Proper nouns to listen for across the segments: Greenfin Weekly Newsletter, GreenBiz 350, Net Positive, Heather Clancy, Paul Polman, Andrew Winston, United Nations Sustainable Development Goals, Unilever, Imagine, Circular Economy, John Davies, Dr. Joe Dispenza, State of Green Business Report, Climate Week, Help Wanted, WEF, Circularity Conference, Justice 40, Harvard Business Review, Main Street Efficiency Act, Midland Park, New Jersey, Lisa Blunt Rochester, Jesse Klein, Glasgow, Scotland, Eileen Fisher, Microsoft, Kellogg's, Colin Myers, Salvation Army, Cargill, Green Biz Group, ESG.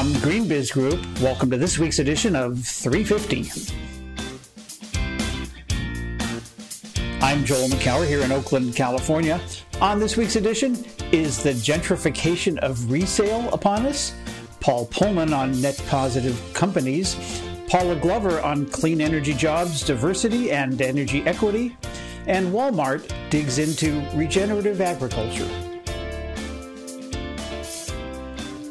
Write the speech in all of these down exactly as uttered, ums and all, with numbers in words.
from Green Biz Group. Welcome to this week's edition of three fifty. I'm Joel McCower here in Oakland, California. On this week's edition, is the gentrification of resale upon us? Paul Polman on net positive companies. Paula Glover on clean energy jobs, diversity, and energy equity. And Walmart digs into regenerative agriculture.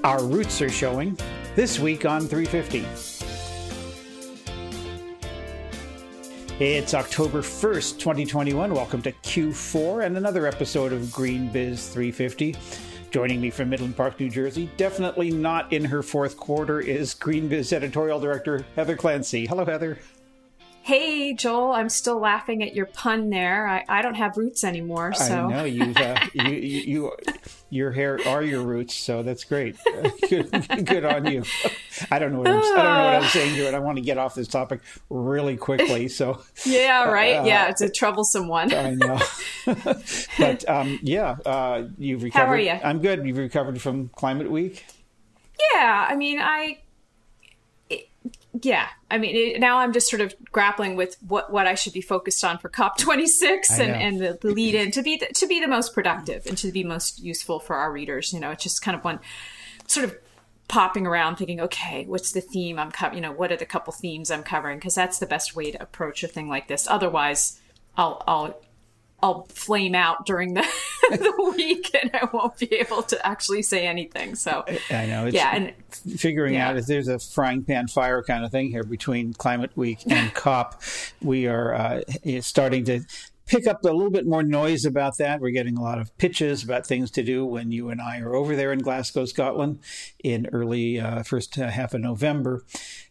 Our roots are showing this week on three fifty. It's October first, twenty twenty-one. Welcome to Q four and another episode of Green Biz three fifty. Joining me from Midland Park, New Jersey, definitely not in her fourth quarter, is Green Biz editorial director Heather Clancy. Hello, Heather. Hey, Joel, I'm still laughing at your pun there. I, I don't have roots anymore. So. I know, you've, uh, you, you, you, your hair are your roots, so that's great. Good, good on you. I don't know what I'm, I don't know what I'm saying here, and I want to get off this topic really quickly. So yeah, right. Uh, yeah, it's a troublesome one. I know. But um, yeah, uh, you've recovered. How are you? I'm good. You've recovered from Climate Week? Yeah, I mean, I... Yeah. I mean, it, now I'm just sort of grappling with what, what I should be focused on for COP twenty-six and, and the, the lead in to be the, to be the most productive and to be most useful for our readers. You know, it's just kind of one sort of popping around thinking, okay, what's the theme I'm covering? You know, what are the couple themes I'm covering? Because that's the best way to approach a thing like this. Otherwise, I'll I'll I'll flame out during the, the week and I won't be able to actually say anything. So I know. It's yeah, and figuring yeah. out if there's a frying pan fire kind of thing here between Climate Week and COP. We are uh, starting to pick up a little bit more noise about that. We're getting a lot of pitches about things to do when you and I are over there in Glasgow, Scotland, in early uh, first half of November.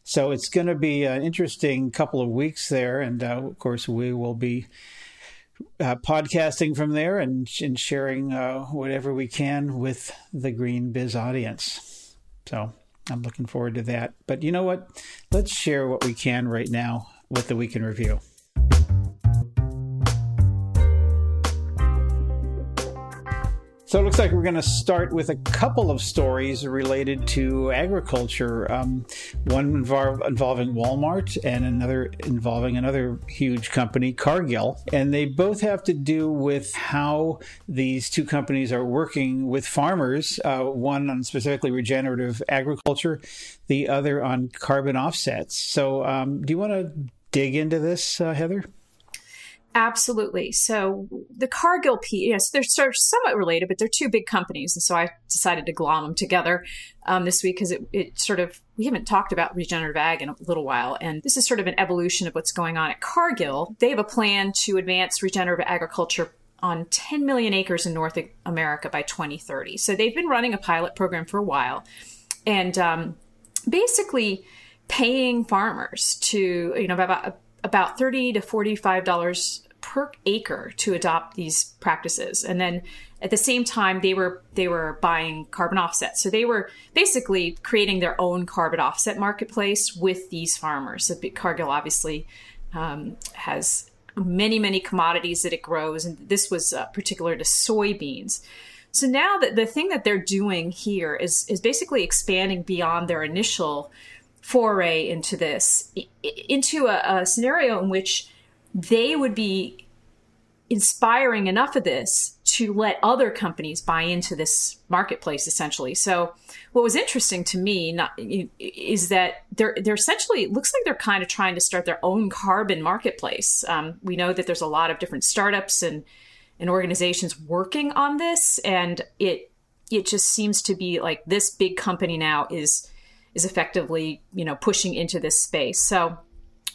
So it's going to be an interesting couple of weeks there. And uh, of course, we will be Uh, podcasting from there and, and sharing uh, whatever we can with the Green Biz audience. So I'm looking forward to that. But you know what? Let's share what we can right now with the Week in Review. So it looks like we're going to start with a couple of stories related to agriculture, um, one invo- involving Walmart and another involving another huge company, Cargill. And they both have to do with how these two companies are working with farmers, uh, one on specifically regenerative agriculture, the other on carbon offsets. So um, do you want to dig into this, uh, Heather? Absolutely. So the Cargill piece, yes, they're sort of somewhat related, but they're two big companies. And so I decided to glom them together um, this week because it, it sort of, we haven't talked about regenerative ag in a little while. And this is sort of an evolution of what's going on at Cargill. They have a plan to advance regenerative agriculture on ten million acres in North America by twenty thirty. So they've been running a pilot program for a while. And um, basically paying farmers to, you know, about about thirty to forty-five dollars per acre to adopt these practices. And then at the same time, they were they were buying carbon offsets. So they were basically creating their own carbon offset marketplace with these farmers. So Cargill obviously um, has many, many commodities that it grows. And this was uh, particular to soybeans. So now that the thing that they're doing here is is basically expanding beyond their initial foray into this, into a, a scenario in which they would be inspiring enough of this to let other companies buy into this marketplace, essentially. So what was interesting to me not, is that they're, they're essentially, it looks like they're kind of trying to start their own carbon marketplace. Um, we know that there's a lot of different startups and, and organizations working on this, and it it just seems to be like this big company now is... is effectively, you know, pushing into this space. So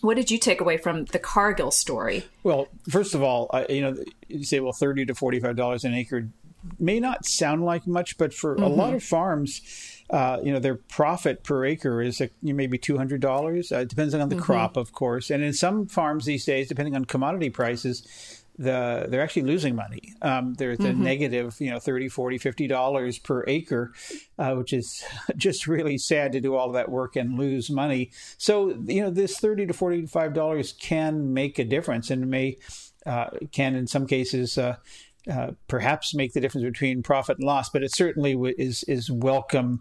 what did you take away from the Cargill story? Well, first of all, uh, you know, you say, well, thirty to forty-five dollars an acre may not sound like much, but for mm-hmm. a lot of farms, uh, you know, their profit per acre is uh, maybe two hundred dollars. Uh, it depends on the mm-hmm. crop, of course. And in some farms these days, depending on commodity prices, The, they're actually losing money. Um, there's a mm-hmm. negative, you know, thirty, forty, fifty dollars per acre, uh, which is just really sad to do all that work and lose money. So, you know, this thirty to forty-five dollars can make a difference and may, uh, can in some cases, uh, uh, perhaps make the difference between profit and loss, but it certainly w- is is welcome,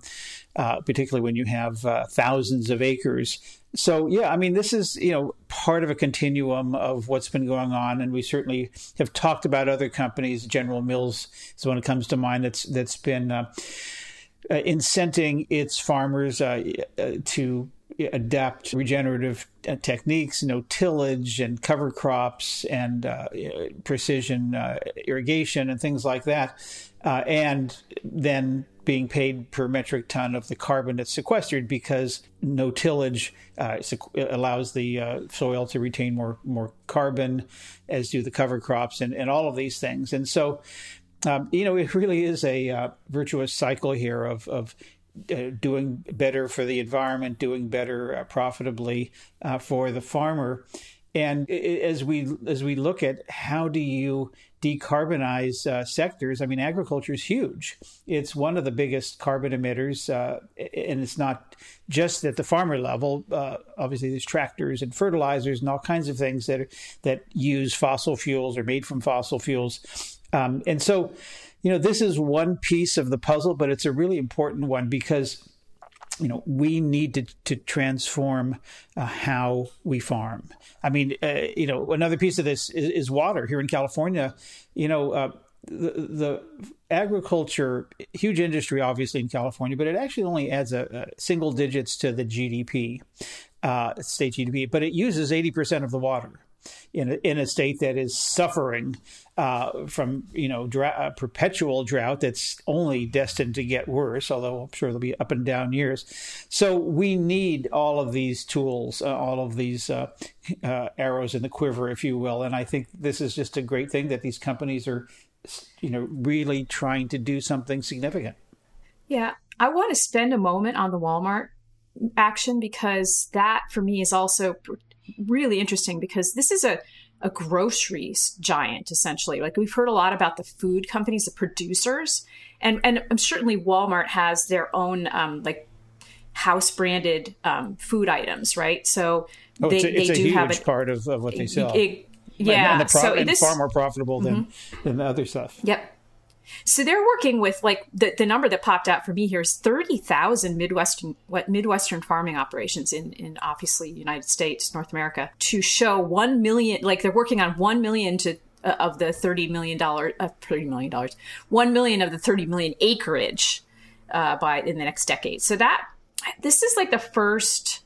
uh, particularly when you have uh, thousands of acres. So, yeah, I mean, this is, you know, part of a continuum of what's been going on. And we certainly have talked about other companies. General Mills is one that comes to mind that's that's been uh, uh, incenting its farmers uh, uh, to adapt regenerative techniques, you know, tillage and cover crops and uh, precision uh, irrigation and things like that, uh, and then being paid per metric ton of the carbon that's sequestered because no tillage uh, sequ- allows the uh, soil to retain more more carbon, as do the cover crops and, and all of these things. And so, um, you know, it really is a uh, virtuous cycle here of of Uh, doing better for the environment, doing better uh, profitably uh, for the farmer. And as we as we look at how do you decarbonize uh, sectors, I mean, agriculture is huge. It's one of the biggest carbon emitters, uh, and it's not just at the farmer level. Uh, obviously, there's tractors and fertilizers and all kinds of things that are, that use fossil fuels or made from fossil fuels. Um, and so, you know, this is one piece of the puzzle, but it's a really important one because, you know, we need to, to transform uh, how we farm. I mean, uh, you know, another piece of this is, is water. Here in California, you know, uh, the, the agriculture, huge industry, obviously, in California, but it actually only adds a, a single digits to the G D P, uh, state G D P, but it uses eighty percent of the water. In a, in a state that is suffering uh, from, you know, drought, uh, perpetual drought that's only destined to get worse, although I'm sure there'll be up and down years. So we need all of these tools, uh, all of these uh, uh, arrows in the quiver, if you will. And I think this is just a great thing that these companies are, you know, really trying to do something significant. Yeah, I want to spend a moment on the Walmart action because that, for me, is also really interesting because this is a, a grocery giant, essentially. Like, we've heard a lot about the food companies, the producers, and, and certainly Walmart has their own, um, like, house branded um, food items, right? So oh, they, it's a, it's they do huge have a part of, of what they sell. It, it, yeah. And, and, the pro- so and this, far more profitable than, mm-hmm. than the other stuff. Yep. So they're working with, like, the, the number that popped out for me here is thirty thousand Midwestern what Midwestern farming operations in, in obviously United States, North America, to show one million, like they're working on one million to uh, of the thirty million dollars, uh, thirty million dollars, one million of the thirty million acreage uh, by in the next decade. So that this is like the first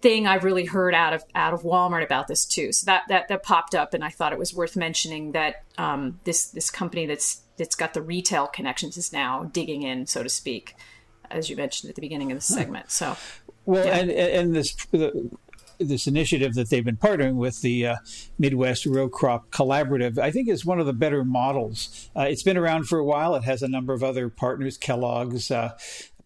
thing I've really heard out of out of Walmart about this too. So that that that popped up, and I thought it was worth mentioning that um, this this company that's that's got the retail connections is now digging in, so to speak, as you mentioned at the beginning of the segment. So, well, yeah. and and this the, this initiative that they've been partnering with the uh, Midwest Row Crop Collaborative, I think, is one of the better models. Uh, it's been around for a while. It has a number of other partners: Kellogg's, Uh,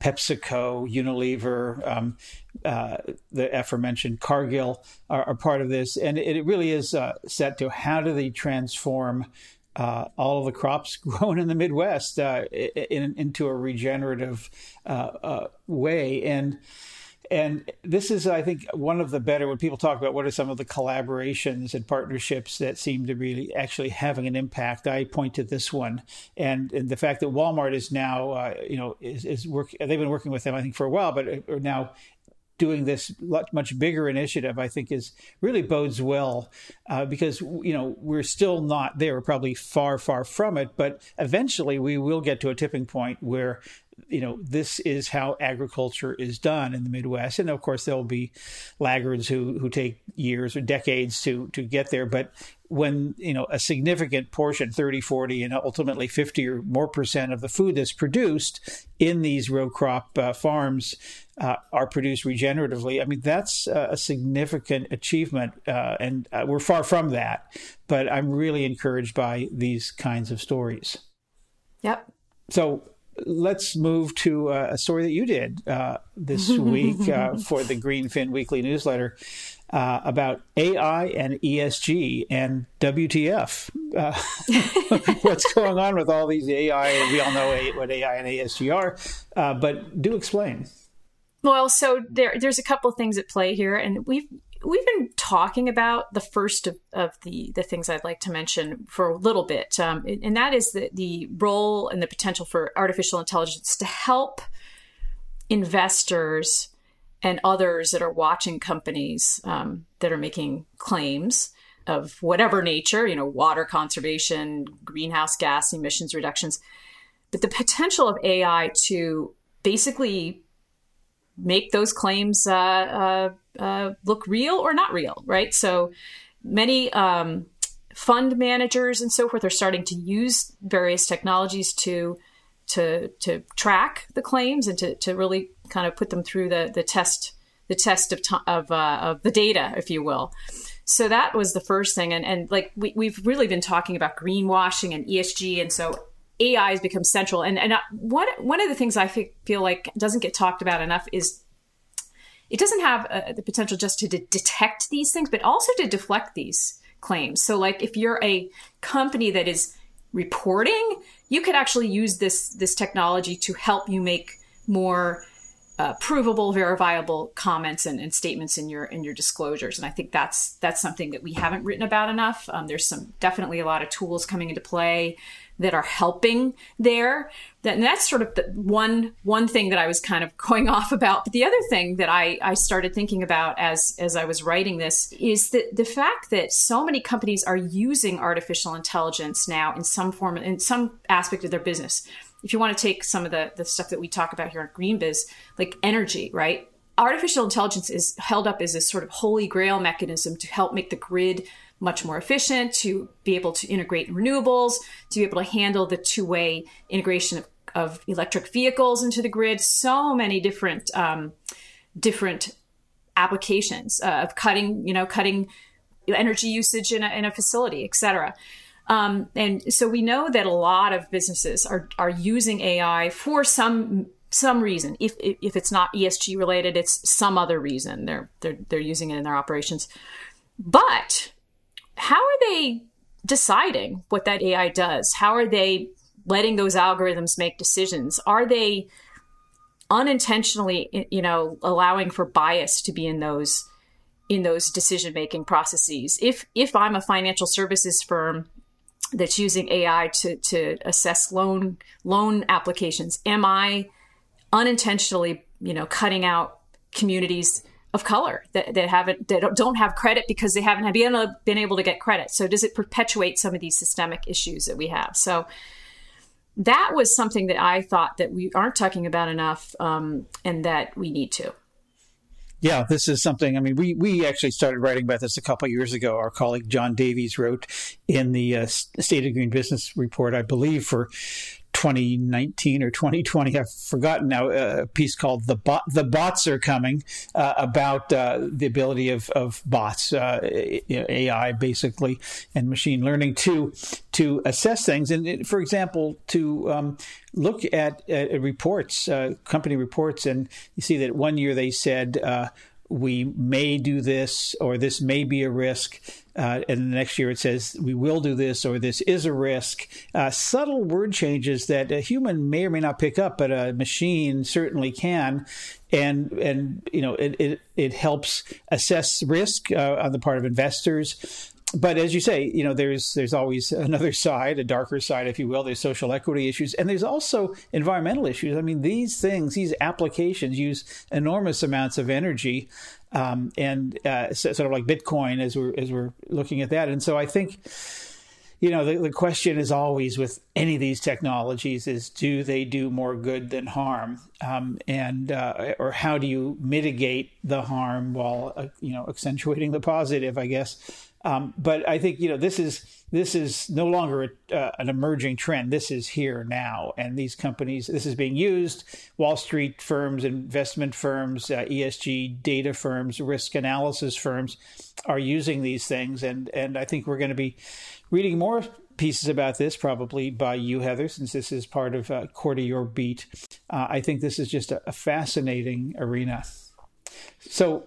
PepsiCo, Unilever, um, uh, the aforementioned Cargill are, are part of this. And it, it really is uh, set to how do they transform uh, all of the crops grown in the Midwest uh, in, into a regenerative uh, uh, way. And and this is, I think, one of the better, when people talk about what are some of the collaborations and partnerships that seem to be actually having an impact, I point to this one. And, and the fact that Walmart is now, uh, you know, is, is work. They've been working with them, I think, for a while, but are now doing this much bigger initiative, I think, is really bodes well uh, because, you know, we're still not there. We're probably far, far from it, but eventually we will get to a tipping point where, you know, this is how agriculture is done in the Midwest. And of course, there'll be laggards who, who take years or decades to, to get there. But when, you know, a significant portion, thirty, forty, and ultimately fifty or more percent of the food that's produced in these row crop uh, farms uh, are produced regeneratively, I mean, that's uh, a significant achievement. Uh, and uh, we're far from that. But I'm really encouraged by these kinds of stories. Yep. So let's move to a story that you did uh, this week uh, for the Greenfin Weekly Newsletter uh, about A I and E S G and W T F. Uh, what's going on with all these A I? We all know what A I and E S G are, uh, but do explain. Well, so there, there's a couple of things at play here, and we've We've been talking about the first of, of the, the things I'd like to mention for a little bit, um, and that is the, the role and the potential for artificial intelligence to help investors and others that are watching companies um, that are making claims of whatever nature, you know, water conservation, greenhouse gas emissions reductions, but the potential of A I to basically make those claims uh, uh, uh, look real or not real, right? So many um, fund managers and so forth are starting to use various technologies to to to track the claims and to to really kind of put them through the the test the test of t- of, uh, of the data, if you will. So that was the first thing, and and like we we've really been talking about greenwashing and E S G, and so A I has become central. And and one one of the things I feel like doesn't get talked about enough is it doesn't have uh, the potential just to de- detect these things, but also to deflect these claims. So like if you're a company that is reporting, you could actually use this this technology to help you make more uh, provable, verifiable comments and, and statements in your in your disclosures. And I think that's that's something that we haven't written about enough. Um, there's some definitely a lot of tools coming into play that are helping there. That, and that's sort of the one one thing that I was kind of going off about. But the other thing that I, I started thinking about as, as I was writing this is the, the fact that so many companies are using artificial intelligence now in some form, in some aspect of their business. If you want to take some of the, the stuff that we talk about here on Green Biz, like energy, right? Artificial intelligence is held up as this sort of holy grail mechanism to help make the grid much more efficient, to be able to integrate renewables, to be able to handle the two-way integration of, of electric vehicles into the grid. So many different um, different applications uh, of cutting, you know, cutting energy usage in a, in a facility, et cetera. Um, and so we know that a lot of businesses are are using A I for some some reason. If if it's not E S G related, it's some other reason they're they're they're using it in their operations, but how are they deciding what that A I does? How are they letting those algorithms make decisions? Are they unintentionally, you know, allowing for bias to be in those in those decision-making processes? If if I'm a financial services firm that's using A I to to assess loan loan applications, am I unintentionally, you know, cutting out communities of color that, that haven't, that don't have credit because they haven't been able, been able to get credit? So does it perpetuate some of these systemic issues that we have? So that was something that I thought that we aren't talking about enough, um, and that we need to. Yeah, this is something, I mean, we, we actually started writing about this a couple of years ago. Our colleague John Davies wrote in the uh, State of Green Business Report, I believe, for twenty nineteen or twenty twenty, I've forgotten now, a piece called The Bot, The Bots Are Coming, uh, about uh, the ability of, of bots, uh, A I basically, and machine learning to to assess things. And it, for example, to um, look at, at reports, uh, company reports, and you see that one year they said, uh, we may do this, or this may be a risk. Uh, and the next year it says, we will do this, or this is a risk. Uh, subtle word changes that a human may or may not pick up, but a machine certainly can. And, and you know, it, it, it helps assess risk uh, on the part of investors. But as you say, you know, there's there's always another side, a darker side, if you will. There's social equity issues, and there's also environmental issues. I mean, these things, these applications use enormous amounts of energy, um, and uh, sort of like Bitcoin as we're, as we're looking at that. And so I think, you know, the, the question is always with any of these technologies is, do they do more good than harm? Um, and uh, or how do you mitigate the harm while, uh, you know, accentuating the positive, I guess. Um, but I think, you know, this is this is no longer a, uh, an emerging trend. This is here now. And these companies, this is being used. Wall Street firms, investment firms, uh, E S G data firms, risk analysis firms are using these things. And, and I think we're going to be reading more pieces about this probably by you, Heather, since this is part of uh, core to your beat. Uh, I think this is just a, a fascinating arena. So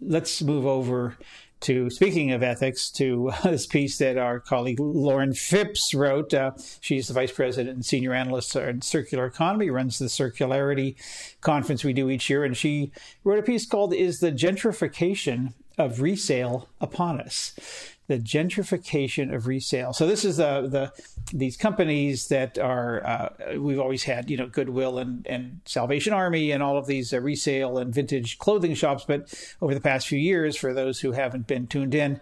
let's move over to, speaking of ethics, to this piece that our colleague Lauren Phipps wrote. Uh, she's the vice president and senior analyst in Circular Economy, runs the Circularity Conference we do each year. And she wrote a piece called, Is the Gentrification of resale upon us, the gentrification of resale. So this is the the these companies that are uh, we've always had, you know, Goodwill and, and Salvation Army and all of these uh, resale and vintage clothing shops. But over the past few years, for those who haven't been tuned in,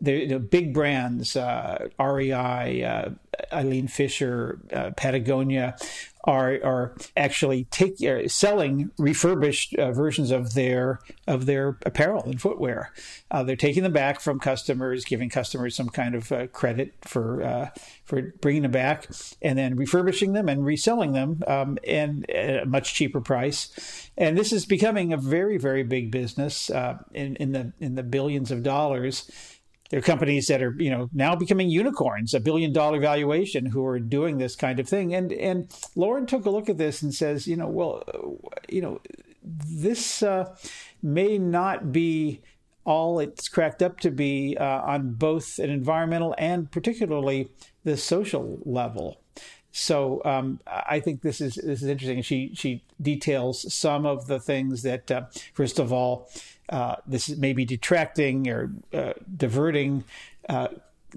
the you know, big brands, uh, R E I, uh, Eileen Fisher, uh, Patagonia, are are actually take, uh, selling refurbished uh, versions of their of their apparel and footwear. Uh, they're taking them back from customers, giving customers some kind of uh, credit for uh, for bringing them back, and then refurbishing them and reselling them, um, and at a much cheaper price. And this is becoming a very, very big business uh, in in the in the billions of dollars. There are companies that are, you know, now becoming unicorns, a billion dollar valuation, who are doing this kind of thing. And and Lauren took a look at this and says, you know, well, you know, this uh, may not be all it's cracked up to be uh, on both an environmental and particularly the social level. So um, I think this is this is interesting. She she details some of the things that, uh, first of all, uh, this may be detracting or uh, diverting uh,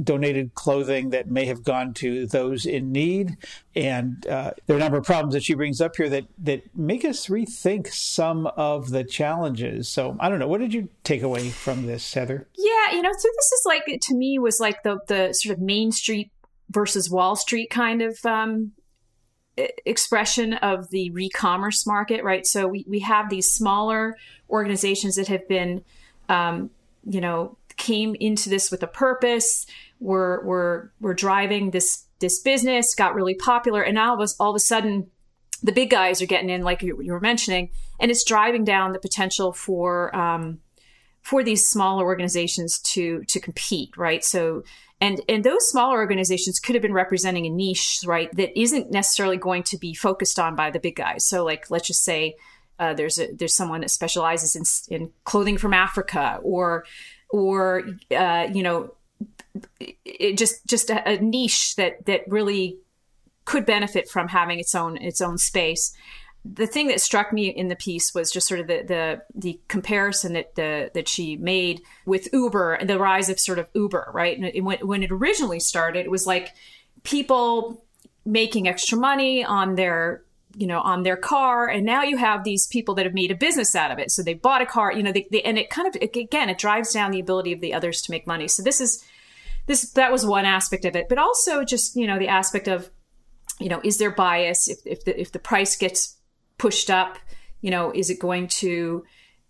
donated clothing that may have gone to those in need. And uh, there are a number of problems that she brings up here that, that make us rethink some of the challenges. So I don't know. What did you take away from this, Heather? Yeah, you know, so this is like, to me, was like the, the sort of Main Street versus Wall Street kind of um, expression of the re-commerce market, right? So we, we have these smaller organizations that have been, um, you know, came into this with a purpose. We're we're we're driving this this business, got really popular, and now all of a, all of a sudden, the big guys are getting in, like you, you were mentioning, and it's driving down the potential for um, for these smaller organizations to to compete, right? So. And and those smaller organizations could have been representing a niche, right, that isn't necessarily going to be focused on by the big guys. So, like, let's just say uh, there's a, there's someone that specializes in in clothing from Africa, or or uh, you know, it just just a, a niche that that really could benefit from having its own its own space. The thing that struck me in the piece was just sort of the the, the comparison that the, that she made with Uber and the rise of sort of Uber, right? And it, when, when it originally started, it was like people making extra money on their, you know, on their car. And now you have these people that have made a business out of it. So they bought a car, you know, they, they, and it kind of, again, it drives down the ability of the others to make money. So this is, this that was one aspect of it. But also just, you know, the aspect of, you know, is there bias if if the, if the price gets pushed up, you know, is it going to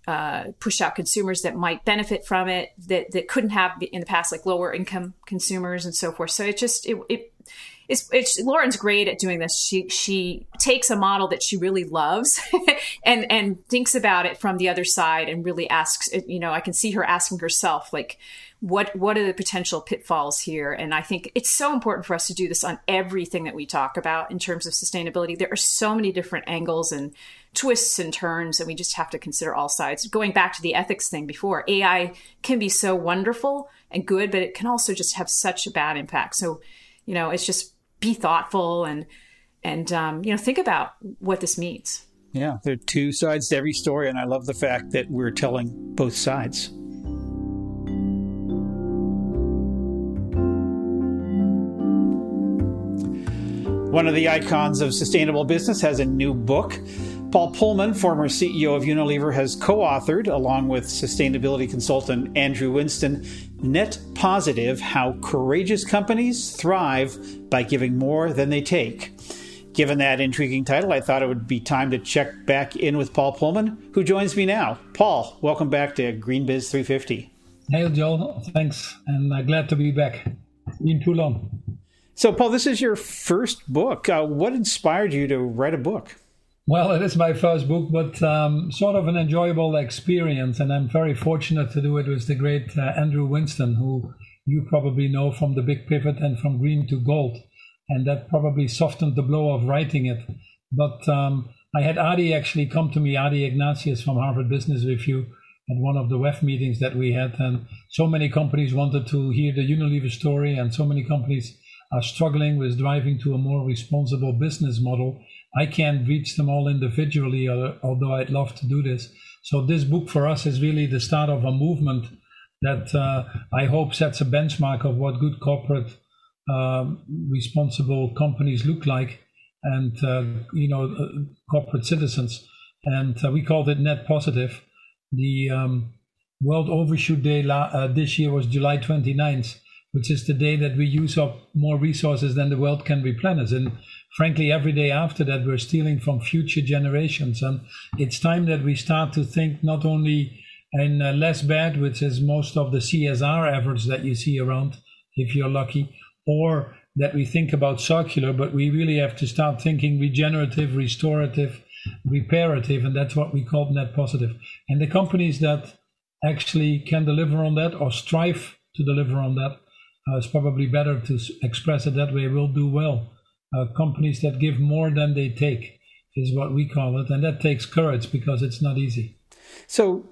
uh, push out consumers that might benefit from it that, that couldn't have in the past, like lower income consumers and so forth. So it just it, it it's it's Lauren's great at doing this. She she takes a model that she really loves and and thinks about it from the other side and really asks. You know, I can see her asking herself like, what what are the potential pitfalls here? And I think it's so important for us to do this on everything that we talk about in terms of sustainability. There are so many different angles and twists and turns, and we just have to consider all sides. Going back to the ethics thing before, A I can be so wonderful and good, but it can also just have such a bad impact. So, you know, it's just be thoughtful and, and um, you know, think about what this means. Yeah, there are two sides to every story, and I love the fact that we're telling both sides. One of the icons of sustainable business has a new book. Paul Polman, former C E O of Unilever, has co-authored, along with sustainability consultant Andrew Winston, Net Positive: How Courageous Companies Thrive by Giving More Than They Take. Given that intriguing title, I thought it would be time to check back in with Paul Polman, who joins me now. Paul, welcome back to GreenBiz three fifty. Hey, Joel. Thanks. And I'm glad to be back. It's been too long. So, Paul, this is your first book. Uh, what inspired you to write a book? Well, it is my first book, but um, sort of an enjoyable experience. And I'm very fortunate to do it with the great uh, Andrew Winston, who you probably know from The Big Pivot and from Green to Gold. And that probably softened the blow of writing it. But um, I had Adi actually come to me, Adi Ignatius from Harvard Business Review, at one of the W E F meetings that we had. And so many companies wanted to hear the Unilever story, and so many companies are struggling with driving to a more responsible business model. I can't reach them all individually, although I'd love to do this. So this book for us is really the start of a movement that uh, I hope sets a benchmark of what good corporate uh, responsible companies look like, and uh, you know uh, corporate citizens. And uh, we called it Net Positive. The um, World Overshoot Day la- uh, this year was July twenty-ninth, which is the day that we use up more resources than the world can replenish. And frankly, every day after that, we're stealing from future generations. And it's time that we start to think not only in uh, less bad, which is most of the C S R efforts that you see around, if you're lucky, or that we think about circular, but we really have to start thinking regenerative, restorative, reparative, and that's what we call Net Positive. And the companies that actually can deliver on that or strive to deliver on that, uh, it's probably better to express it that way, will do well. Uh, companies that give more than they take is what we call it, and that takes courage because it's not easy. So,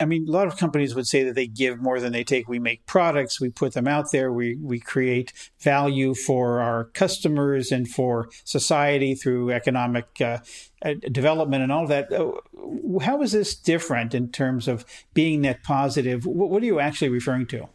I mean, a lot of companies would say that they give more than they take. We make products, we put them out there, we we create value for our customers and for society through economic uh, development and all of that. How is this different in terms of being net positive? What are you actually referring to?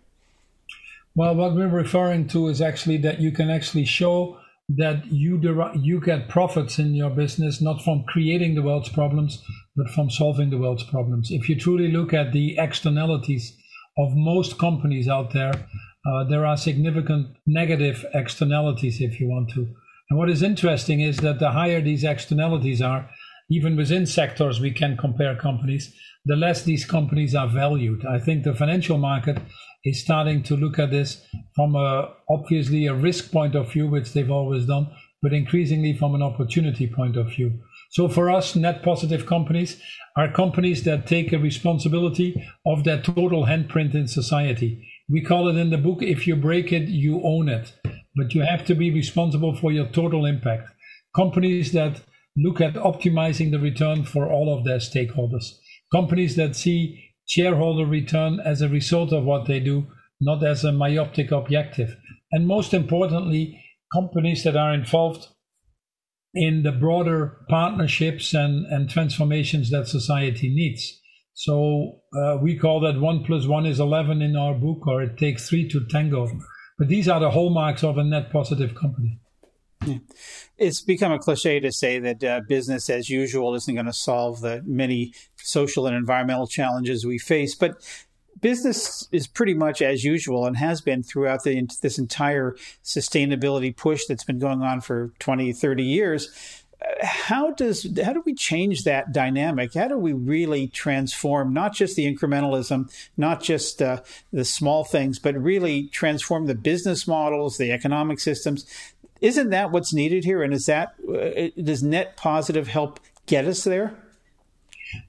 Well, what we're referring to is actually that you can actually show that you derive, you get profits in your business, not from creating the world's problems, but from solving the world's problems. If you truly look at the externalities of most companies out there, uh, there are significant negative externalities, if you want to. And what is interesting is that the higher these externalities are, even within sectors we can compare companies, the less these companies are valued. I think the financial market is starting to look at this from a, obviously a risk point of view, which they've always done, but increasingly from an opportunity point of view. So for us, net positive companies are companies that take a responsibility of their total handprint in society. We call it in the book, if you break it, you own it, but you have to be responsible for your total impact. Companies that look at optimizing the return for all of their stakeholders. Companies that see shareholder return as a result of what they do, not as a myopic objective. And most importantly, companies that are involved in the broader partnerships and, and transformations that society needs. So uh, we call that one plus one is eleven in our book, or it takes three to tango. But these are the hallmarks of a net positive company. Yeah. It's become a cliche to say that uh, business as usual isn't going to solve the many social and environmental challenges we face, but business is pretty much as usual and has been throughout the, this entire sustainability push that's been going on for twenty, thirty years. How does how do we change that dynamic? How do we really transform not just the incrementalism, not just uh, the small things, but really transform the business models, the economic systems? Isn't that what's needed here? And is that does net positive help get us there?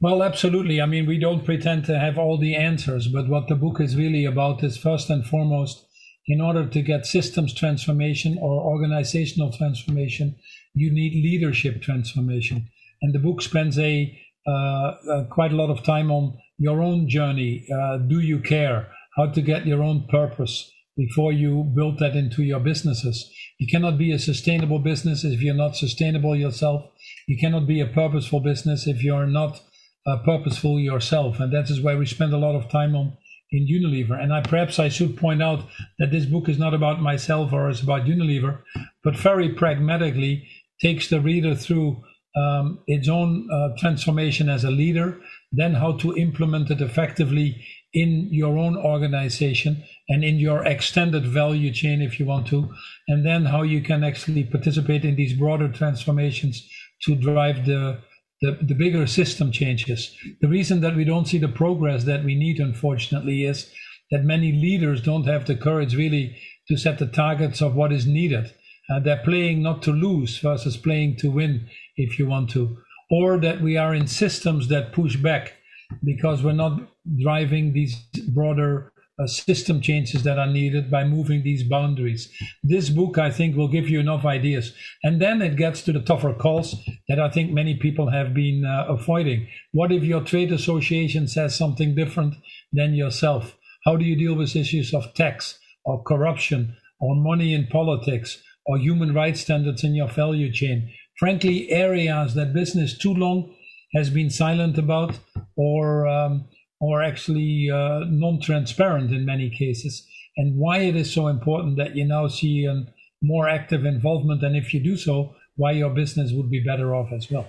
Well, absolutely. I mean, we don't pretend to have all the answers, but what the book is really about is first and foremost, in order to get systems transformation or organizational transformation, you need leadership transformation. And the book spends a uh, uh, quite a lot of time on your own journey. Uh, do you care? How to get your own purpose before you build that into your businesses. You cannot be a sustainable business if you're not sustainable yourself. You cannot be a purposeful business if you're not uh, purposeful yourself. And that is why we spend a lot of time on in Unilever. And I perhaps I should point out that this book is not about myself or it's about Unilever, but very pragmatically takes the reader through um, its own uh, transformation as a leader, then how to implement it effectively in your own organization and in your extended value chain, if you want to, and then how you can actually participate in these broader transformations to drive the, the, the bigger system changes. The reason that we don't see the progress that we need, unfortunately, is that many leaders don't have the courage really to set the targets of what is needed. Uh, they're playing not to lose versus playing to win, if you want to, or that we are in systems that push back because we're not driving these broader uh, system changes that are needed by moving these boundaries. This book, I think, will give you enough ideas. And then it gets to the tougher calls that I think many people have been uh, avoiding. What if your trade association says something different than yourself? How do you deal with issues of tax or corruption or money in politics or human rights standards in your value chain? Frankly, areas that business too long has been silent about or um, are actually uh, non-transparent in many cases, and why it is so important that you now see a more active involvement, and if you do so, why your business would be better off as well.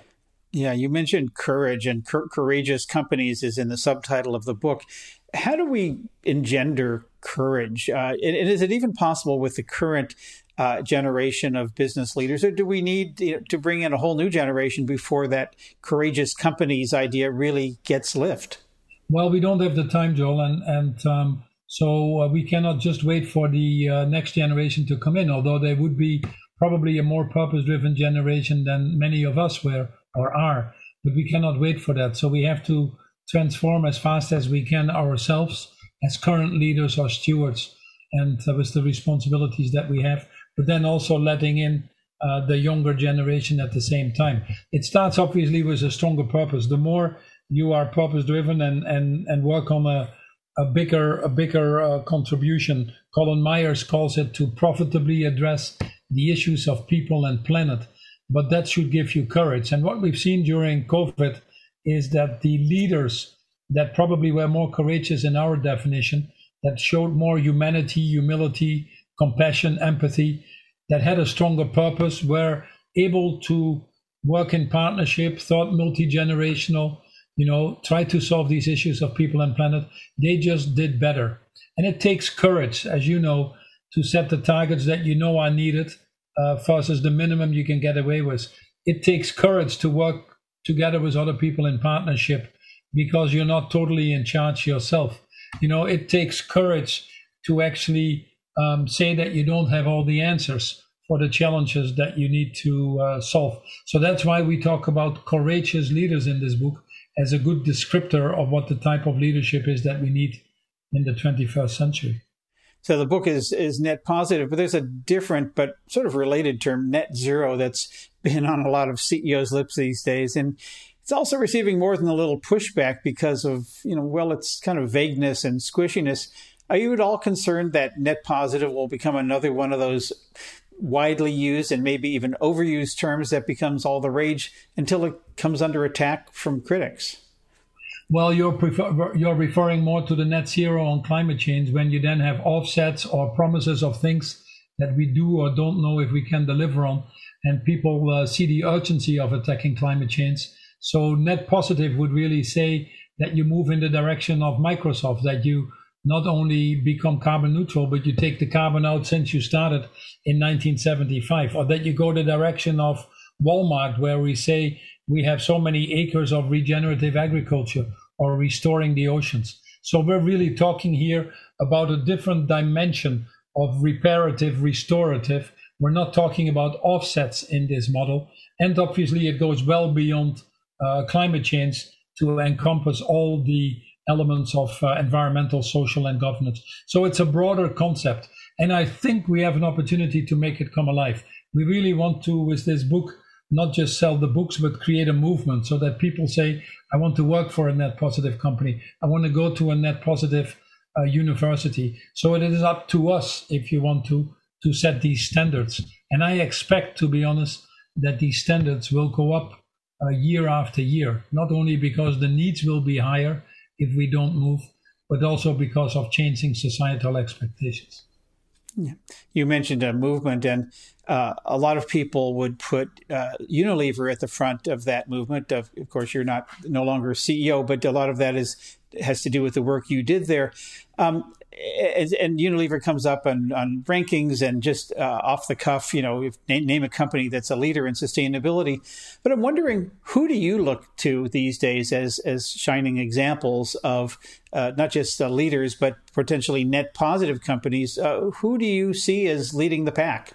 Yeah, you mentioned courage, and cur- courageous companies is in the subtitle of the book. How do we engender courage? Uh, and, and is it even possible with the current uh, generation of business leaders, or do we need you know, to bring in a whole new generation before that courageous companies idea really gets lift? Well, we don't have the time, Joel, and, and um, so uh, we cannot just wait for the uh, next generation to come in, although they would be probably a more purpose-driven generation than many of us were or are, but we cannot wait for that. So we have to transform as fast as we can ourselves as current leaders or stewards, and uh, with the responsibilities that we have, but then also letting in uh, the younger generation at the same time. It starts obviously with a stronger purpose. The more you are purpose-driven and, and, and work on a, a bigger, a bigger uh, contribution. Colin Myers calls it to profitably address the issues of people and planet, but that should give you courage. And what we've seen during COVID is that the leaders that probably were more courageous in our definition, that showed more humanity, humility, compassion, empathy, that had a stronger purpose, were able to work in partnership, thought multi-generational, you know, try to solve these issues of people and planet. They just did better. And it takes courage, as you know, to set the targets that you know are needed uh, versus the minimum you can get away with. It takes courage to work together with other people in partnership because you're not totally in charge yourself. You know, it takes courage to actually um, say that you don't have all the answers for the challenges that you need to uh, solve. So that's why we talk about courageous leaders in this book as a good descriptor of what the type of leadership is that we need in the twenty-first century. So the book is is net positive, but there's a different but sort of related term, net zero, that's been on a lot of C E Os' lips these days. And it's also receiving more than a little pushback because of, you know, well, it's kind of vagueness and squishiness. Are you at all concerned that net positive will become another one of those widely used and maybe even overused terms that becomes all the rage until it comes under attack from critics? Well, you're prefer- you're referring more to the net zero on climate change when you then have offsets or promises of things that we do or don't know if we can deliver on, and people uh, see the urgency of attacking climate change. So net positive would really say that you move in the direction of Microsoft, that you not only become carbon neutral, but you take the carbon out since you started in nineteen seventy-five, or that you go the direction of Walmart, where we say we have so many acres of regenerative agriculture, or restoring the oceans. So we're really talking here about a different dimension of reparative, restorative. We're not talking about offsets in this model. And obviously it goes well beyond uh, climate change to encompass all the elements of uh, environmental, social, and governance. So it's a broader concept. And I think we have an opportunity to make it come alive. We really want to, with this book, not just sell the books, but create a movement so that people say, I want to work for a net positive company. I want to go to a net positive uh, university. So it is up to us, if you want to, to set these standards. And I expect, to be honest, that these standards will go up uh, year after year, not only because the needs will be higher if we don't move, but also because of changing societal expectations. Yeah. You mentioned a movement, and uh, a lot of people would put uh, Unilever at the front of that movement. Of, of course, you're not no longer C E O, but a lot of that is has to do with the work you did there. Um, and, and Unilever comes up on, on rankings and just uh, off the cuff, you know, if, name, name a company that's a leader in sustainability. But I'm wondering, who do you look to these days as as shining examples of uh, not just uh, leaders, but potentially net positive companies? Uh, who do you see as leading the pack?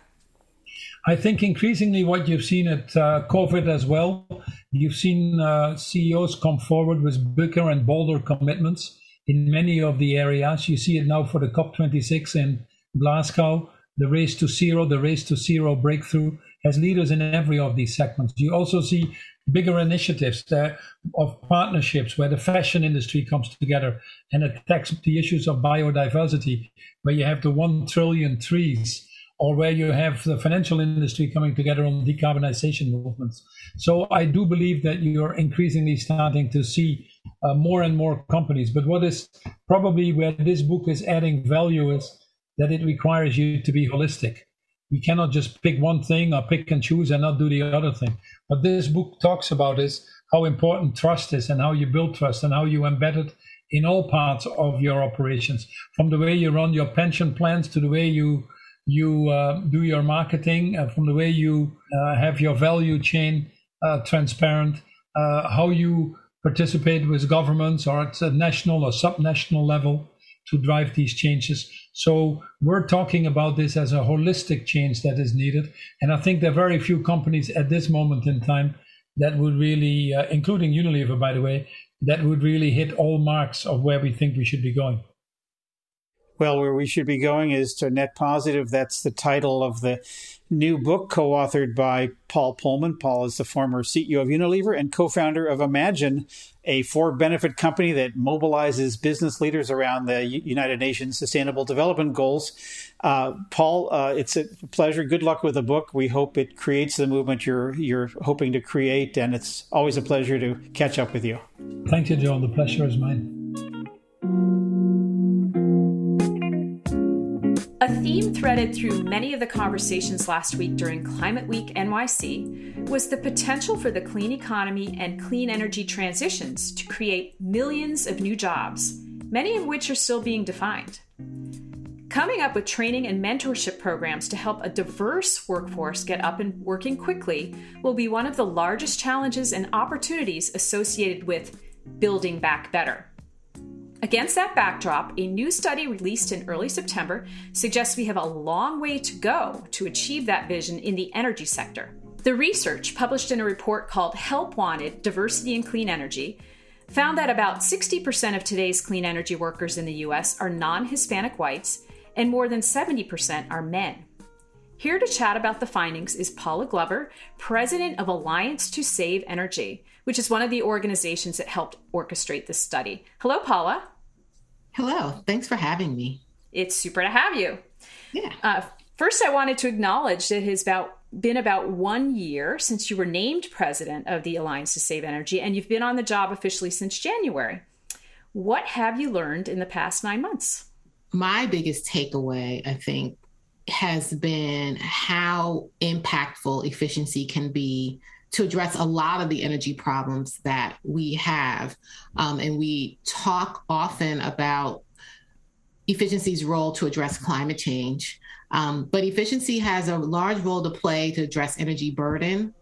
I think increasingly what you've seen at uh, COVID as well, you've seen uh, C E Os come forward with bigger and bolder commitments in many of the areas. You see it now for the COP twenty-six in Glasgow, the race to zero, the race to zero breakthrough, as leaders in every of these segments. You also see bigger initiatives there of partnerships where the fashion industry comes together and attacks the issues of biodiversity, where you have the one trillion trees, or where you have the financial industry coming together on decarbonization movements. So I do believe that you're increasingly starting to see uh, more and more companies. But what is probably where this book is adding value is that it requires you to be holistic. You cannot just pick one thing or pick and choose and not do the other thing. What this book talks about is how important trust is and how you build trust and how you embed it in all parts of your operations, from the way you run your pension plans to the way you you uh, do your marketing, uh, from the way you uh, have your value chain uh, transparent, uh, how you participate with governments or at a national or subnational level to drive these changes. So we're talking about this as a holistic change that is needed. And I think there are very few companies at this moment in time that would really, uh, including Unilever, by the way, that would really hit all marks of where we think we should be going. Well, where we should be going is to net positive. That's the title of the new book co-authored by Paul Polman. Paul is the former C E O of Unilever and co-founder of Imagine, a for-benefit company that mobilizes business leaders around the United Nations Sustainable Development Goals. Uh, Paul, uh, it's a pleasure. Good luck with the book. We hope it creates the movement you're you're hoping to create, and it's always a pleasure to catch up with you. Thank you, Joel. The pleasure is mine. A theme threaded through many of the conversations last week during Climate Week N Y C was the potential for the clean economy and clean energy transitions to create millions of new jobs, many of which are still being defined. Coming up with training and mentorship programs to help a diverse workforce get up and working quickly will be one of the largest challenges and opportunities associated with building back better. Against that backdrop, a new study released in early September suggests we have a long way to go to achieve that vision in the energy sector. The research, published in a report called Help Wanted: Diversity in Clean Energy, found that about sixty percent of today's clean energy workers in the U S are non-Hispanic whites, and more than seventy percent are men. Here to chat about the findings is Paula Glover, president of Alliance to Save Energy, which is one of the organizations that helped orchestrate this study. Hello, Paula. Hello. Thanks for having me. It's super to have you. Yeah. Uh, first, I wanted to acknowledge that it has about, been about one year since you were named president of the Alliance to Save Energy, and you've been on the job officially since January. What have you learned in the past nine months? My biggest takeaway, I think, has been how impactful efficiency can be to address a lot of the energy problems that we have. Um, and we talk often about efficiency's role to address climate change. Um, but efficiency has a large role to play to address energy burden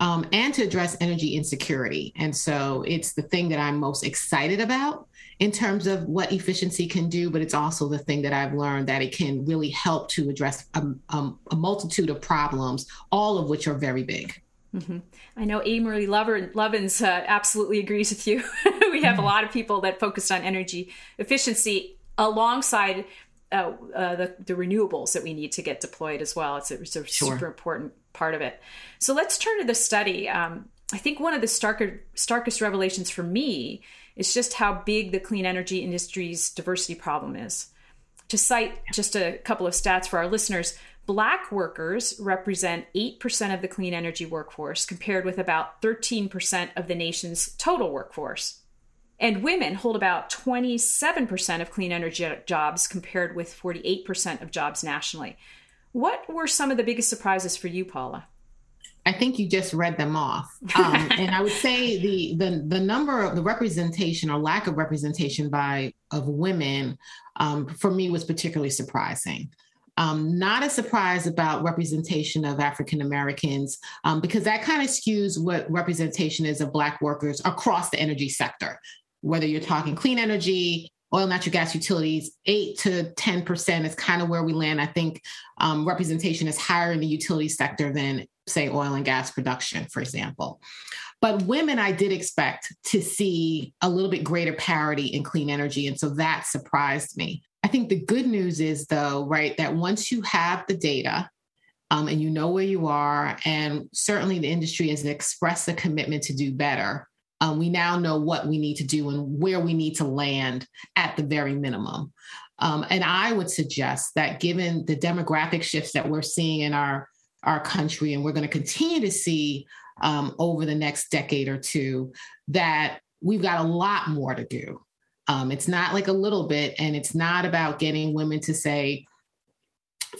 um, and to address energy insecurity. And so it's the thing that I'm most excited about in terms of what efficiency can do, but it's also the thing that I've learned that it can really help to address a, a, a multitude of problems, all of which are very big. Mm-hmm. I know Amory Lovins uh, absolutely agrees with you. We have mm-hmm. a lot of people that focused on energy efficiency alongside uh, uh, the, the renewables that we need to get deployed as well. It's a, it's a sure. super important part of it. So let's turn to the study. Um, I think one of the starker, starkest revelations for me is just how big the clean energy industry's diversity problem is. To cite just a couple of stats for our listeners, Black workers represent eight percent of the clean energy workforce, compared with about thirteen percent of the nation's total workforce. And women hold about twenty-seven percent of clean energy jobs, compared with forty-eight percent of jobs nationally. What were some of the biggest surprises for you, Paula? I think you just read them off. Um, and I would say the, the the number of the representation or lack of representation by of women um, for me was particularly surprising. Um, not a surprise about representation of African Americans, um, because that kind of skews what representation is of Black workers across the energy sector, whether you're talking clean energy, oil, natural gas, utilities. Eight to ten percent is kind of where we land. I think um, representation is higher in the utility sector than, say, oil and gas production, for example. But women, I did expect to see a little bit greater parity in clean energy. And so that surprised me. I think the good news is, though, right, that once you have the data um, and you know where you are, and certainly the industry has expressed a commitment to do better, Um, we now know what we need to do and where we need to land at the very minimum. Um, and I would suggest that given the demographic shifts that we're seeing in our, our country, and we're going to continue to see um, over the next decade or two, that we've got a lot more to do. Um, it's not like a little bit, and it's not about getting women to say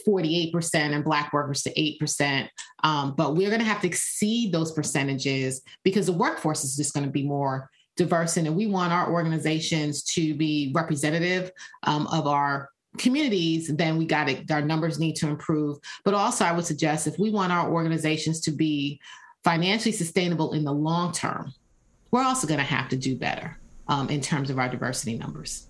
forty-eight percent and Black workers to eight percent. Um, but we're going to have to exceed those percentages because the workforce is just going to be more diverse. And we want our organizations to be representative um, of our communities. Then we got to, our numbers need to improve. But also I would suggest if we want our organizations to be financially sustainable in the long term, we're also going to have to do better um, in terms of our diversity numbers.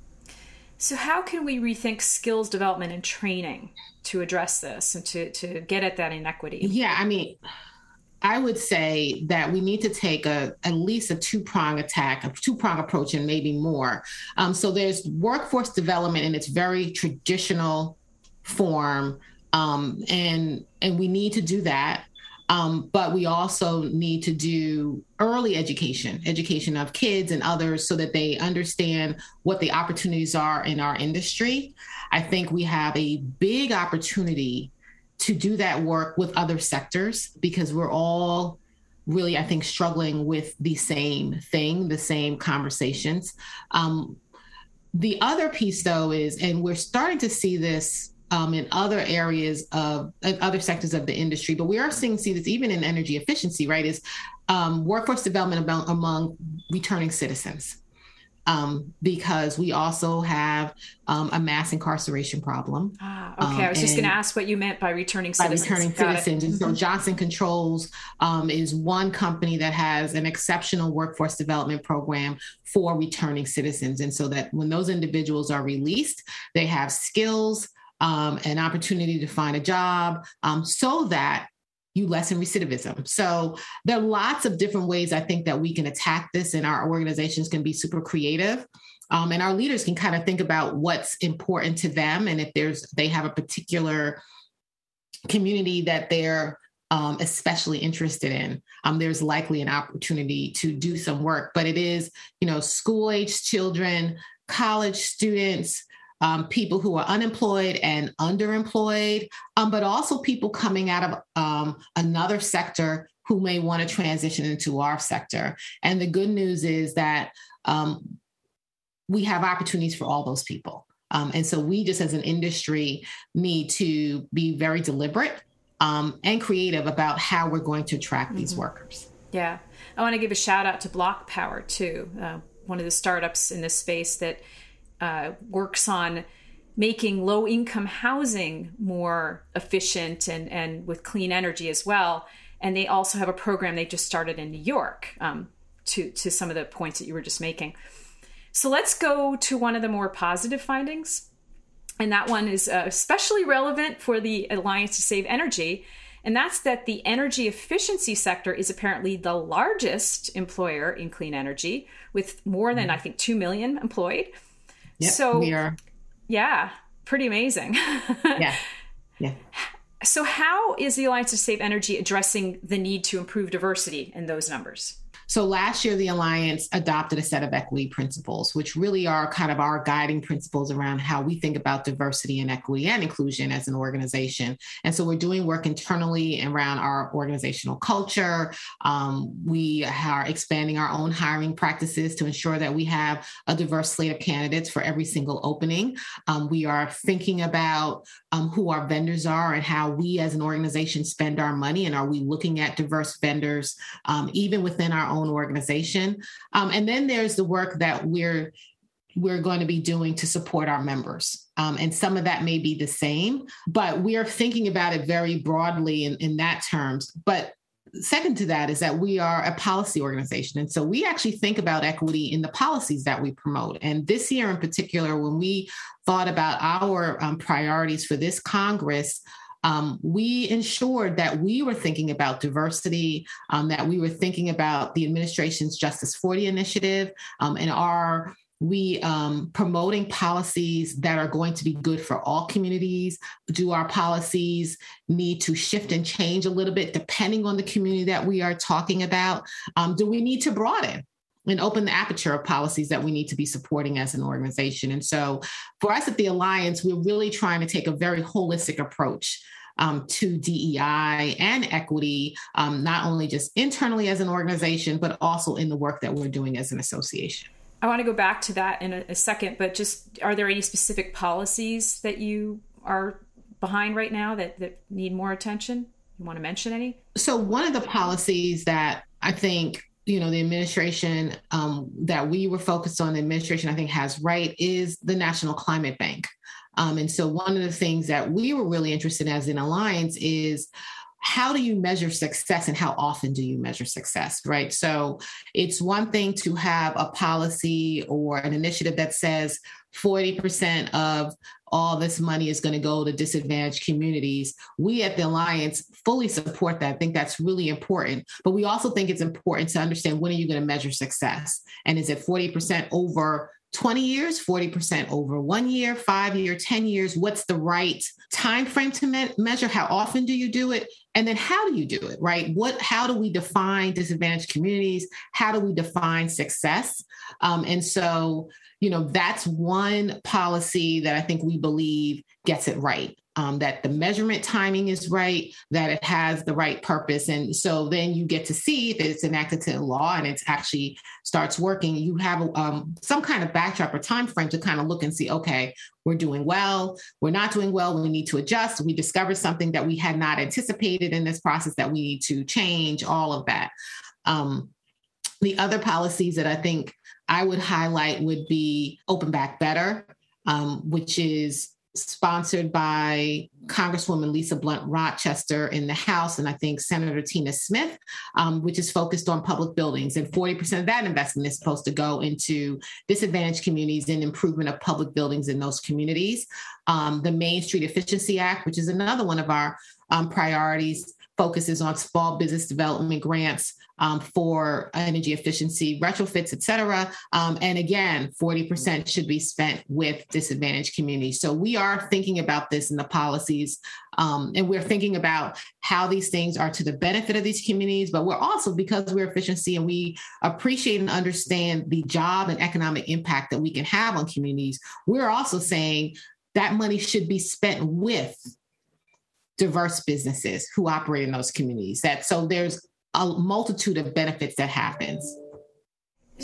So how can we rethink skills development and training to address this and to, to get at that inequity? Yeah, I mean, I would say that we need to take a at least a two-prong attack, a two-prong approach, and maybe more. Um, so there's workforce development in its very traditional form, um, and and we need to do that. Um, but we also need to do early education, education of kids and others so that they understand what the opportunities are in our industry. I think we have a big opportunity to do that work with other sectors because we're all really, I think, struggling with the same thing, the same conversations. Um, the other piece, though, is, and we're starting to see this Um, in other areas of other sectors of the industry, but we are seeing see this even in energy efficiency, right? Is um, workforce development among, among returning citizens, um, because we also have um, a mass incarceration problem. Ah, okay, um, I was just going to ask what you meant by returning by citizens. By returning Got citizens, it. And mm-hmm. so Johnson Controls um, is one company that has an exceptional workforce development program for returning citizens, and so that when those individuals are released, they have skills. Um, an opportunity to find a job um, so that you lessen recidivism. So there are lots of different ways I think that we can attack this, and our organizations can be super creative um, and our leaders can kind of think about what's important to them. And if there's, they have a particular community that they're um, especially interested in, um, there's likely an opportunity to do some work, but it is, you know, school-aged children, college students, Um, people who are unemployed and underemployed, um, but also people coming out of um, another sector who may want to transition into our sector. And the good news is that um, we have opportunities for all those people. Um, and so we just as an industry need to be very deliberate um, and creative about how we're going to attract mm-hmm. these workers. Yeah. I want to give a shout out to Block Power too. Uh, one of the startups in this space that Uh, works on making low-income housing more efficient and, and with clean energy as well. And they also have a program they just started in New York um, to, to some of the points that you were just making. So let's go to one of the more positive findings. And that one is uh, especially relevant for the Alliance to Save Energy. And that's that the energy efficiency sector is apparently the largest employer in clean energy with more than, I think, two million employed. Yep, so we are. Yeah, pretty amazing. yeah. Yeah. So how is the Alliance to Save Energy addressing the need to improve diversity in those numbers? So last year, the Alliance adopted a set of equity principles, which really are kind of our guiding principles around how we think about diversity and equity and inclusion as an organization. And so we're doing work internally around our organizational culture. Um, we are expanding our own hiring practices to ensure that we have a diverse slate of candidates for every single opening. Um, we are thinking about um, who our vendors are and how we as an organization spend our money. And are we looking at diverse vendors, um, even within our own organization. Um, and then there's the work that we're we're going to be doing to support our members. Um, and some of that may be the same, but we are thinking about it very broadly in, in that terms. But second to that is that we are a policy organization. And so we actually think about equity in the policies that we promote. And this year in particular, when we thought about our um, priorities for this Congress, Um, we ensured that we were thinking about diversity, um, that we were thinking about the administration's Justice forty initiative, um, and are we um, promoting policies that are going to be good for all communities? Do our policies need to shift and change a little bit depending on the community that we are talking about? Um, do we need to broaden and open the aperture of policies that we need to be supporting as an organization? And so for us at the Alliance, we're really trying to take a very holistic approach um, to D E I and equity, um, not only just internally as an organization, but also in the work that we're doing as an association. I want to go back to that in a, a second, but just, are there any specific policies that you are behind right now that, that need more attention? You want to mention any? So one of the policies that I think, you know, the administration um, that we were focused on, the administration I think has right, is the National Climate Bank. Um, and so one of the things that we were really interested in as an alliance is, how do you measure success and how often do you measure success, right? So it's one thing to have a policy or an initiative that says forty percent of all this money is going to go to disadvantaged communities. We at the Alliance fully support that. I think that's really important. But we also think it's important to understand, when are you going to measure success? And is it forty percent over twenty years, forty percent over one year, five year, ten years? What's the right time frame to me- measure? How often do you do it? And then how do you do it, right? What? How do we define disadvantaged communities? How do we define success? Um, and so, you know, that's one policy that I think we believe gets it right, um, that the measurement timing is right, that it has the right purpose. And so then you get to see if it's enacted to law and it actually starts working. You have um, some kind of backdrop or time frame to kind of look and see, okay, we're doing well, we're not doing well, we need to adjust. We discovered something that we had not anticipated in this process that we need to change, all of that. Um, the other policies that I think I would highlight would be Open Back Better, um, which is sponsored by Congresswoman Lisa Blunt Rochester in the House, and I think Senator Tina Smith, um, which is focused on public buildings. And forty percent of that investment is supposed to go into disadvantaged communities and improvement of public buildings in those communities. Um, the Main Street Efficiency Act, which is another one of our um, priorities, focuses on small business development grants um, for energy efficiency, retrofits, et cetera. Um, and again, forty percent should be spent with disadvantaged communities. So we are thinking about this in the policies, um, and we're thinking about how these things are to the benefit of these communities, but we're also, because we're efficiency and we appreciate and understand the job and economic impact that we can have on communities, we're also saying that money should be spent with diverse businesses who operate in those communities. That so there's a multitude of benefits that happens.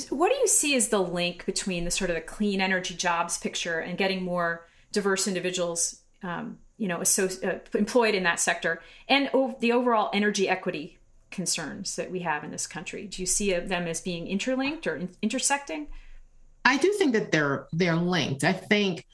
What do you see as the link between the sort of the clean energy jobs picture and getting more diverse individuals, um, you know, asso- uh, employed in that sector, and o- the overall energy equity concerns that we have in this country? Do you see uh, them as being interlinked or in- intersecting? I do think that they're they're linked. I think,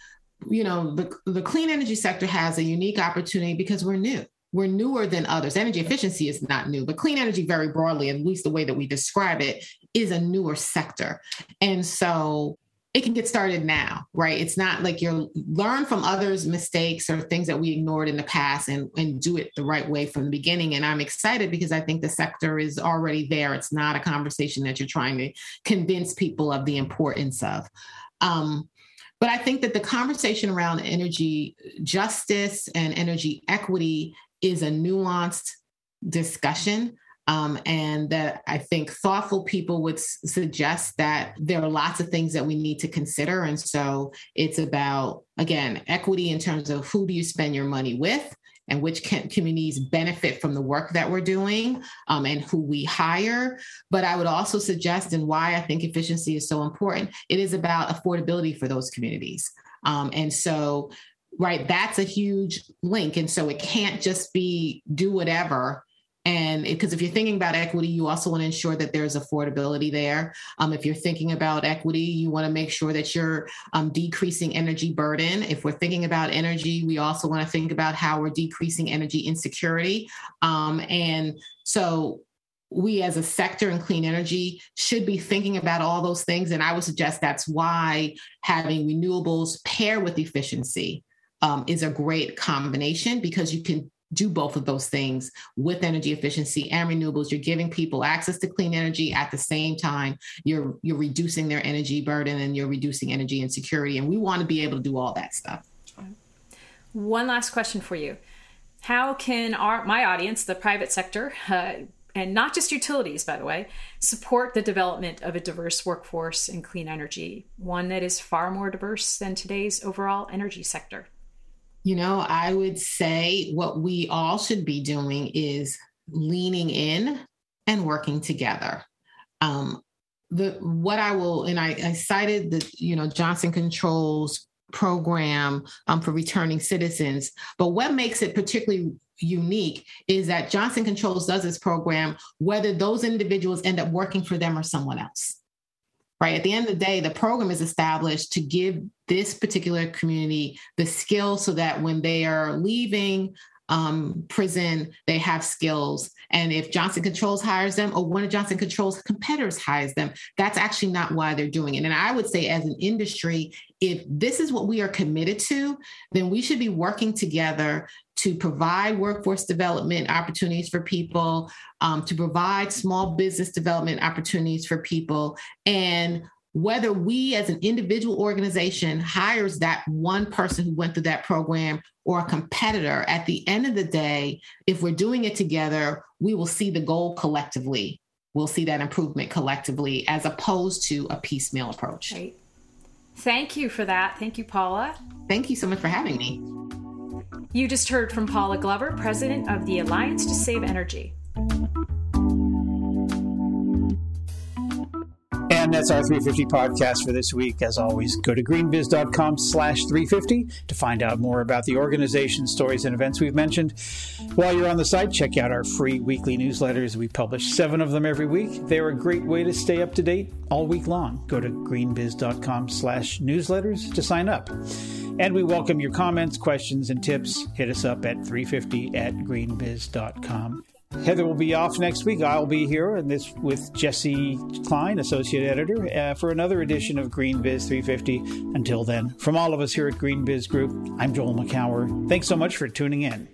you know, the, the clean energy sector has a unique opportunity because we're new. We're newer than others. Energy efficiency is not new, but clean energy very broadly, at least the way that we describe it, is a newer sector. And so it can get started now, right? It's not like you learn from others' mistakes or things that we ignored in the past and, and do it the right way from the beginning. And I'm excited because I think the sector is already there. It's not a conversation that you're trying to convince people of the importance of. Um, But I think that the conversation around energy justice and energy equity is a nuanced discussion, um, and that I think thoughtful people would s- suggest that there are lots of things that we need to consider. And so it's about, again, equity in terms of who do you spend your money with, and which can communities benefit from the work that we're doing, um, and who we hire. But I would also suggest, and why I think efficiency is so important, it is about affordability for those communities. Um, and so, right, that's a huge link. And so it can't just be do whatever. And because if you're thinking about equity, you also want to ensure that there's affordability there. Um, if you're thinking about equity, you want to make sure that you're um, decreasing energy burden. If we're thinking about energy, we also want to think about how we're decreasing energy insecurity. Um, and so we as a sector in clean energy should be thinking about all those things. And I would suggest that's why having renewables pair with efficiency um, is a great combination, because you can do both of those things with energy efficiency and renewables. You're giving people access to clean energy at the same time. You're you're reducing their energy burden and you're reducing energy insecurity. And we want to be able to do all that stuff. One last question for you. How can our my audience, the private sector, uh, and not just utilities, by the way, support the development of a diverse workforce in clean energy, one that is far more diverse than today's overall energy sector? You know, I would say what we all should be doing is leaning in and working together. Um, the what I will, and I, I cited the, you know, Johnson Controls program um, for returning citizens, but what makes it particularly unique is that Johnson Controls does this program, whether those individuals end up working for them or someone else. Right. At the end of the day, the program is established to give this particular community the skills so that when they are leaving um, prison, they have skills. And if Johnson Controls hires them or one of Johnson Controls competitors hires them, that's actually not why they're doing it. And I would say as an industry, if this is what we are committed to, then we should be working together to provide workforce development opportunities for people, um, to provide small business development opportunities for people. And whether we as an individual organization hires that one person who went through that program or a competitor, at the end of the day, if we're doing it together, we will see the goal collectively. We'll see that improvement collectively as opposed to a piecemeal approach. Right. Thank you for that. Thank you, Paula. Thank you so much for having me. You just heard from Paula Glover, president of the Alliance to Save Energy. And that's our three fifty podcast for this week. As always, go to greenbiz.com slash 350 to find out more about the organization, stories, and events we've mentioned. While you're on the site, check out our free weekly newsletters. We publish seven of them every week. They're a great way to stay up to date all week long. Go to greenbiz.com slash newsletters to sign up. And we welcome your comments, questions, and tips. Hit us up at three fifty at greenbiz dot com. Heather will be off next week. I'll be here and this with Jesse Klein, Associate Editor, uh, for another edition of Green Biz three fifty. Until then, from all of us here at Green Biz Group, I'm Joel McCower. Thanks so much for tuning in.